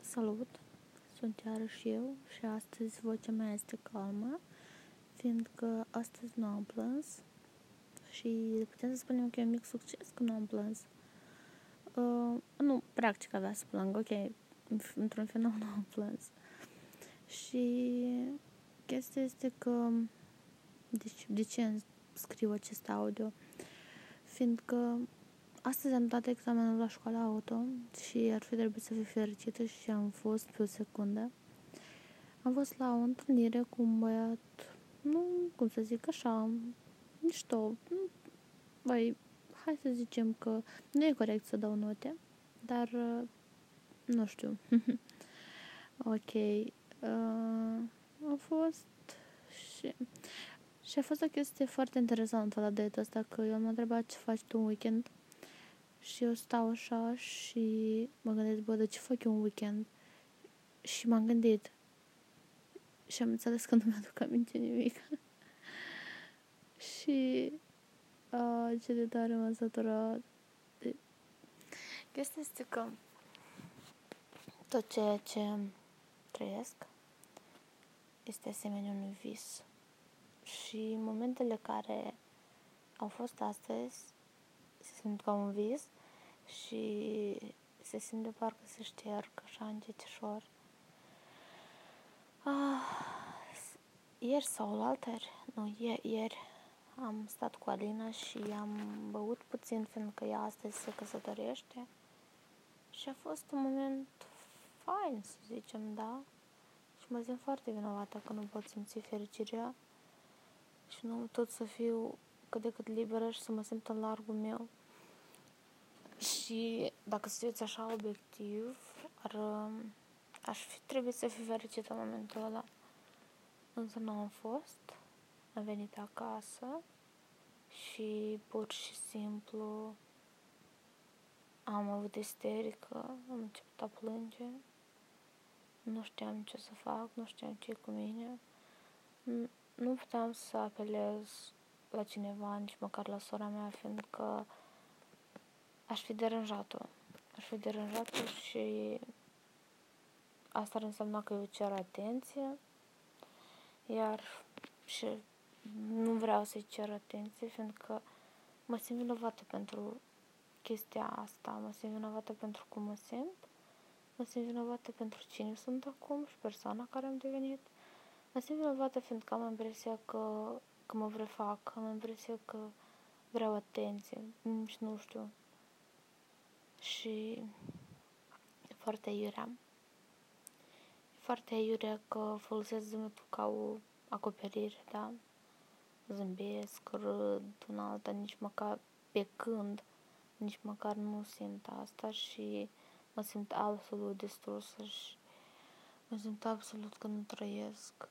Salut! Sunt iarăși eu și astăzi vocea mea este calmă, fiindcă astăzi nu am plâns și putem să spunem că e un mic succes că nu am plâns. Nu, practic avea să plâng, ok, într-un final nu am plâns. Și chestia este că de ce îmi scriu acest audio? Fiindcă astăzi am dat examenul la școala auto și ar fi trebuit să fiu fericită și am fost pe o secundă. Am fost la o întâlnire cu un băiat, mișto. Băi, hai să zicem că nu e corect să dau note, dar nu știu. Ok. A fost și a fost o chestie foarte interesantă la date asta, că eu m-am întrebat ce faci tu un weekend. Și eu stau așa și mă gândesc, de ce fac eu un weekend? Și m-am gândit. Și am înțeles că nu mi-aduc aminte nimic. Și ce de tare m-am săturat. Chestia este că tot ceea ce trăiesc este asemenea unui vis. Și momentele care au fost astăzi se simt ca un vis și se simte parcă se șterg așa încetișor. Ieri sau altăieri, ieri am stat cu Alina și am băut puțin, fiindcă ea astăzi se căsătorește și a fost un moment fain, să zicem, da? Și mă simt foarte vinovată că nu pot simți fericirea și nu tot să fiu cât de cât liberă și să mă simt în largul meu. Și dacă sunteți așa obiectiv, aș fi trebuit să fiu fericită în momentul ăla. Însă nu am fost. Am venit acasă și pur și simplu am avut isterică, am început a plânge. Nu știam ce să fac, nu știam ce e cu mine. Nu puteam să apelez la cineva, nici măcar la sora mea, fiindcă aș fi deranjat-o și asta ar însemna că eu cer atenție, iar și nu vreau să-i cer atenție, fiindcă mă simt vinovată pentru chestia asta, mă simt vinovată pentru cum mă simt, mă simt vinovată pentru cine sunt acum și persoana care am devenit, mă simt vinovată fiindcă am impresia că mă prefac, am impresia că vreau atenție, nici nu știu. Și e foarte aiurea. E foarte aiurea că folosesc zâmbetul ca o acoperire, da? Zâmbesc, râd, în alta, nici măcar pe când, nici măcar nu simt asta și mă simt absolut distrusă și mă simt absolut că nu trăiesc.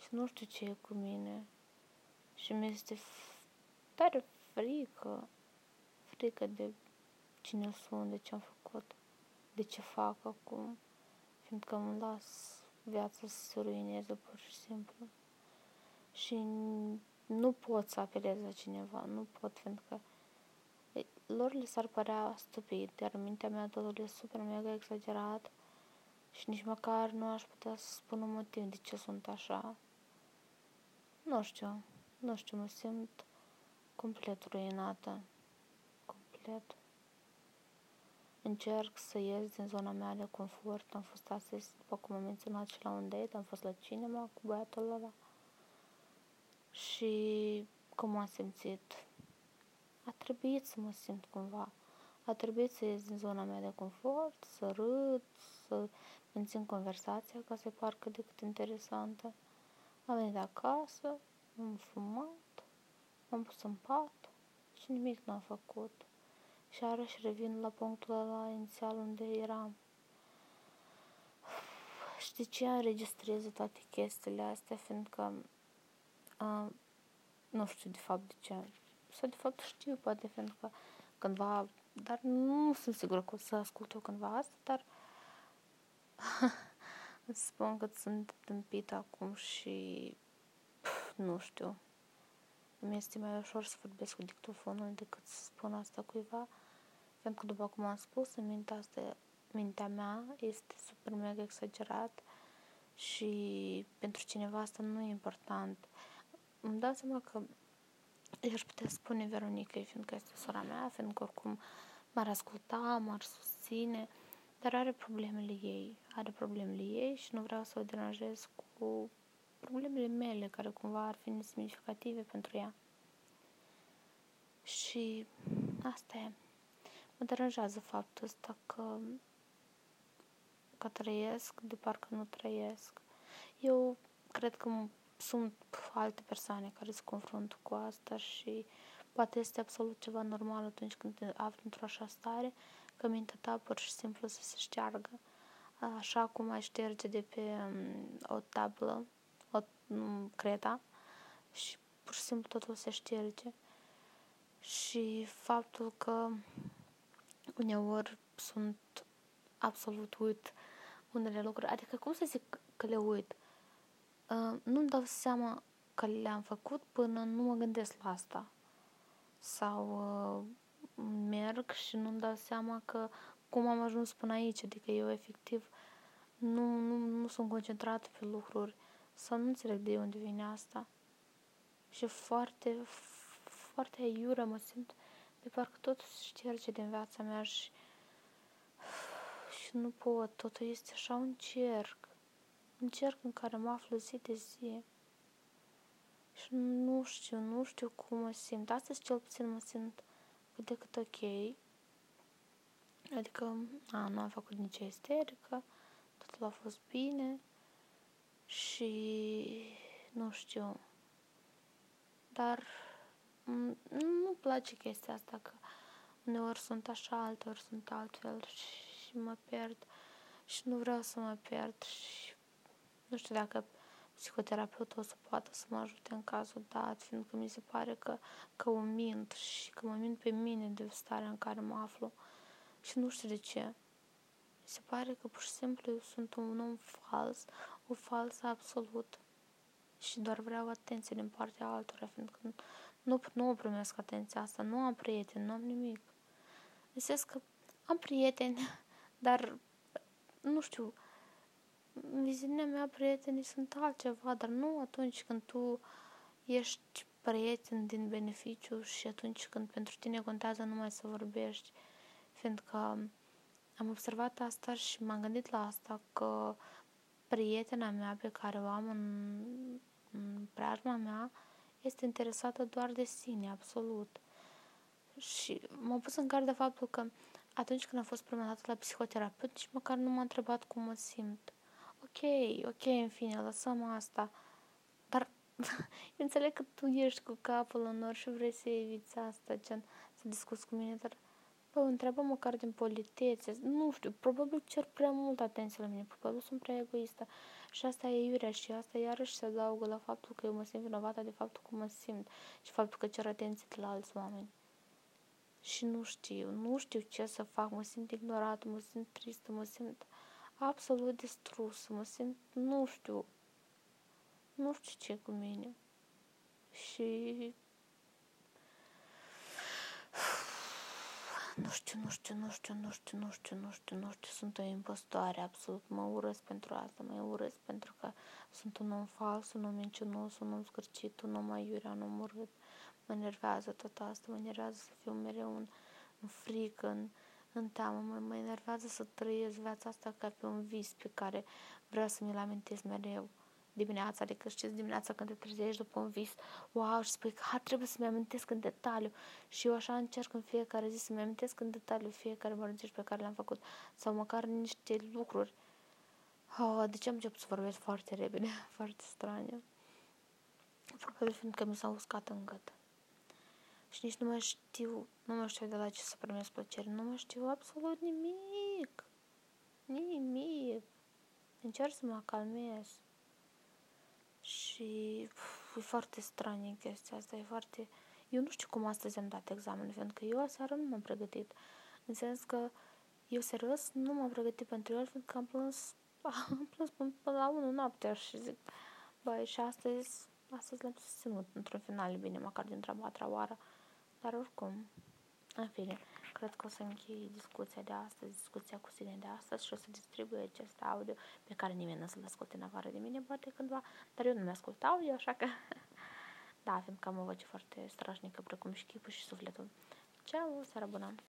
Și nu știu ce e cu mine. Și mi-este tare frică de cine sunt, de ce am făcut, de ce fac acum, fiindcă îmi las viața să se ruineze pur și simplu. Și nu pot să apelez la cineva, nu pot, fiindcă lor le s-ar părea stupid, iar mintea mea totul e super mega exagerat și nici măcar nu aș putea să spun un motiv de ce sunt așa. Nu știu, mă simt complet ruinată. Complet. Încerc să ies din zona mea de confort. Am fost astăzi, după cum am menționat, și la un date, am fost la cinema cu băiatul ăla. Și cum am simțit? A trebuit să mă simt cumva. A trebuit să ies din zona mea de confort, să râd, să mențin conversația ca să-i par cât de cât interesantă. Am venit acasă, m-am fumat, m-am pus în pat și nimic n-am făcut. Și iarăși revin la punctul ăla inițial unde eram. Și de ce înregistrez toate chestiile astea? Fiindcă nu știu de fapt de ce. Sau de fapt știu, poate, fiindcă cândva, dar nu sunt sigură că o să ascult eu cândva asta, dar îți spun că sunt tâmpită acum și nu știu. Mi este mai ușor să vorbesc cu dictofonul decât să spun asta cuiva, pentru că, după cum am spus, în mintea asta mintea mea este super mega exagerat și pentru cineva asta nu e important. Îmi dau seama că i-aș putea spune Veronica, fiindcă este sora mea, fiindcă oricum m-ar asculta, m-ar susține, dar are problemele ei. Are problemele ei și nu vreau să o deranjez cu problemele mele, care cumva ar fi nesemnificative pentru ea. Și asta e. Mă deranjează faptul ăsta că trăiesc de parcă nu trăiesc. Eu cred că sunt alte persoane care se confruntă cu asta și poate este absolut ceva normal atunci când te afli într-o așa stare că mintea ta pur și simplu să se șteargă. Așa cum ai șterge de pe o tablă, o creta, și pur și simplu totul se șterge. Și faptul că uneori sunt absolut uit unele lucruri, adică cum să zic că le uit? Nu-mi dau seama că le-am făcut până nu mă gândesc la asta. Sau merg și nu-mi dau seama că cum am ajuns până aici, adică eu efectiv nu sunt concentrată pe lucruri sau nu înțeleg de unde vine asta. Și foarte, foarte aiură mă simt de parcă totul se șterge din viața mea și nu pot, totul este așa un cerc în care mă aflu zi de zi. Și nu știu cum mă simt. Astăzi cel puțin mă simt cât de cât ok. Adică, nu am făcut nicio isterică, totul a fost bine și nu știu. Dar nu-mi place chestia asta că uneori sunt așa, alteori sunt altfel și mă pierd și nu vreau să mă pierd și nu știu dacă psihoterapeutul o să poată să mă ajute în cazul dat, fiindcă mi se pare că o mint și că mă mint pe mine de starea în care mă aflu și nu știu de ce. Mi se pare că pur și simplu eu sunt un om fals, o falsă absolut și doar vreau atenție din partea altora, fiindcă nu primesc atenția asta, nu am prieteni, nu am nimic. Găsesc că am prieteni, dar nu știu, în viziunea mea prietenii sunt altceva, dar nu atunci când tu ești prieten din beneficiu și atunci când pentru tine contează numai să vorbești, fiindcă am observat asta și m-am gândit la asta că prietena mea pe care o am în preajma mea este interesată doar de sine, absolut. Și m-am pus în gard de faptul că atunci când am fost prima dată la psihoterapeut, nici măcar nu m-a întrebat cum mă simt. Ok, în fine, lăsăm asta. Dar înțeleg că tu ești cu capul în nor și vrei să eviți asta, gen, să discuți cu mine, dar întreabă măcar din politețe. Nu știu, probabil cer prea mult atenție la mine, probabil sunt prea egoistă. Și asta e iurea și asta iarăși se adaugă la faptul că eu mă simt vinovată de faptul cum mă simt și faptul că cer atenție de la alți oameni. Și nu știu ce să fac, mă simt ignorată, mă simt tristă, mă simt absolut distrusă, mă simt, nu știu ce e cu mine. Și nu știu, sunt o impostoare, absolut, mă urăsc pentru asta, mă urăsc pentru că sunt un om fals, un om mincinos, un om scârcit, un om aiurea, un om urât. Mă enervează tot asta, mă enervează să fiu mereu în frică, în teamă, mă enervează să trăiesc viața asta ca pe un vis pe care vreau să mi-l amintesc mereu dimineața, adică știți dimineața când te trezești după un vis, wow, și spui că trebuie să-mi amintesc în detaliu și eu așa încerc în fiecare zi să-mi amintesc în detaliu fiecare mărunțiș pe care le-am făcut sau măcar niște lucruri. De ce am început să vorbesc foarte repede, foarte straniu? Probabil fiindcă mi s-a uscat în gât. Și nici nu mai știu de la ce să primesc plăcere, nu mai știu absolut nimic. Încerc să mă calmez. Și e foarte stranie chestia asta, eu nu știu cum astăzi am dat examenul, fiindcă eu aseară nu m-am pregătit. În sens că eu serios nu m-am pregătit pentru el, fiindcă am plâns până la 1 noaptea și zic, și astăzi l-am susținut într-un final, bine, măcar din treaba a 4-a oară, dar oricum, în fine, cred că o să închei discuția de astăzi, discuția cu sine de astăzi, și o să distribui acest audio pe care nimeni nu o să-l asculte în afară de mine, poate cândva, dar eu nu mi-ascult audio, așa că, da, fiindcă am o voce foarte strașnică, precum și chipul și sufletul. Ceau, seara bună!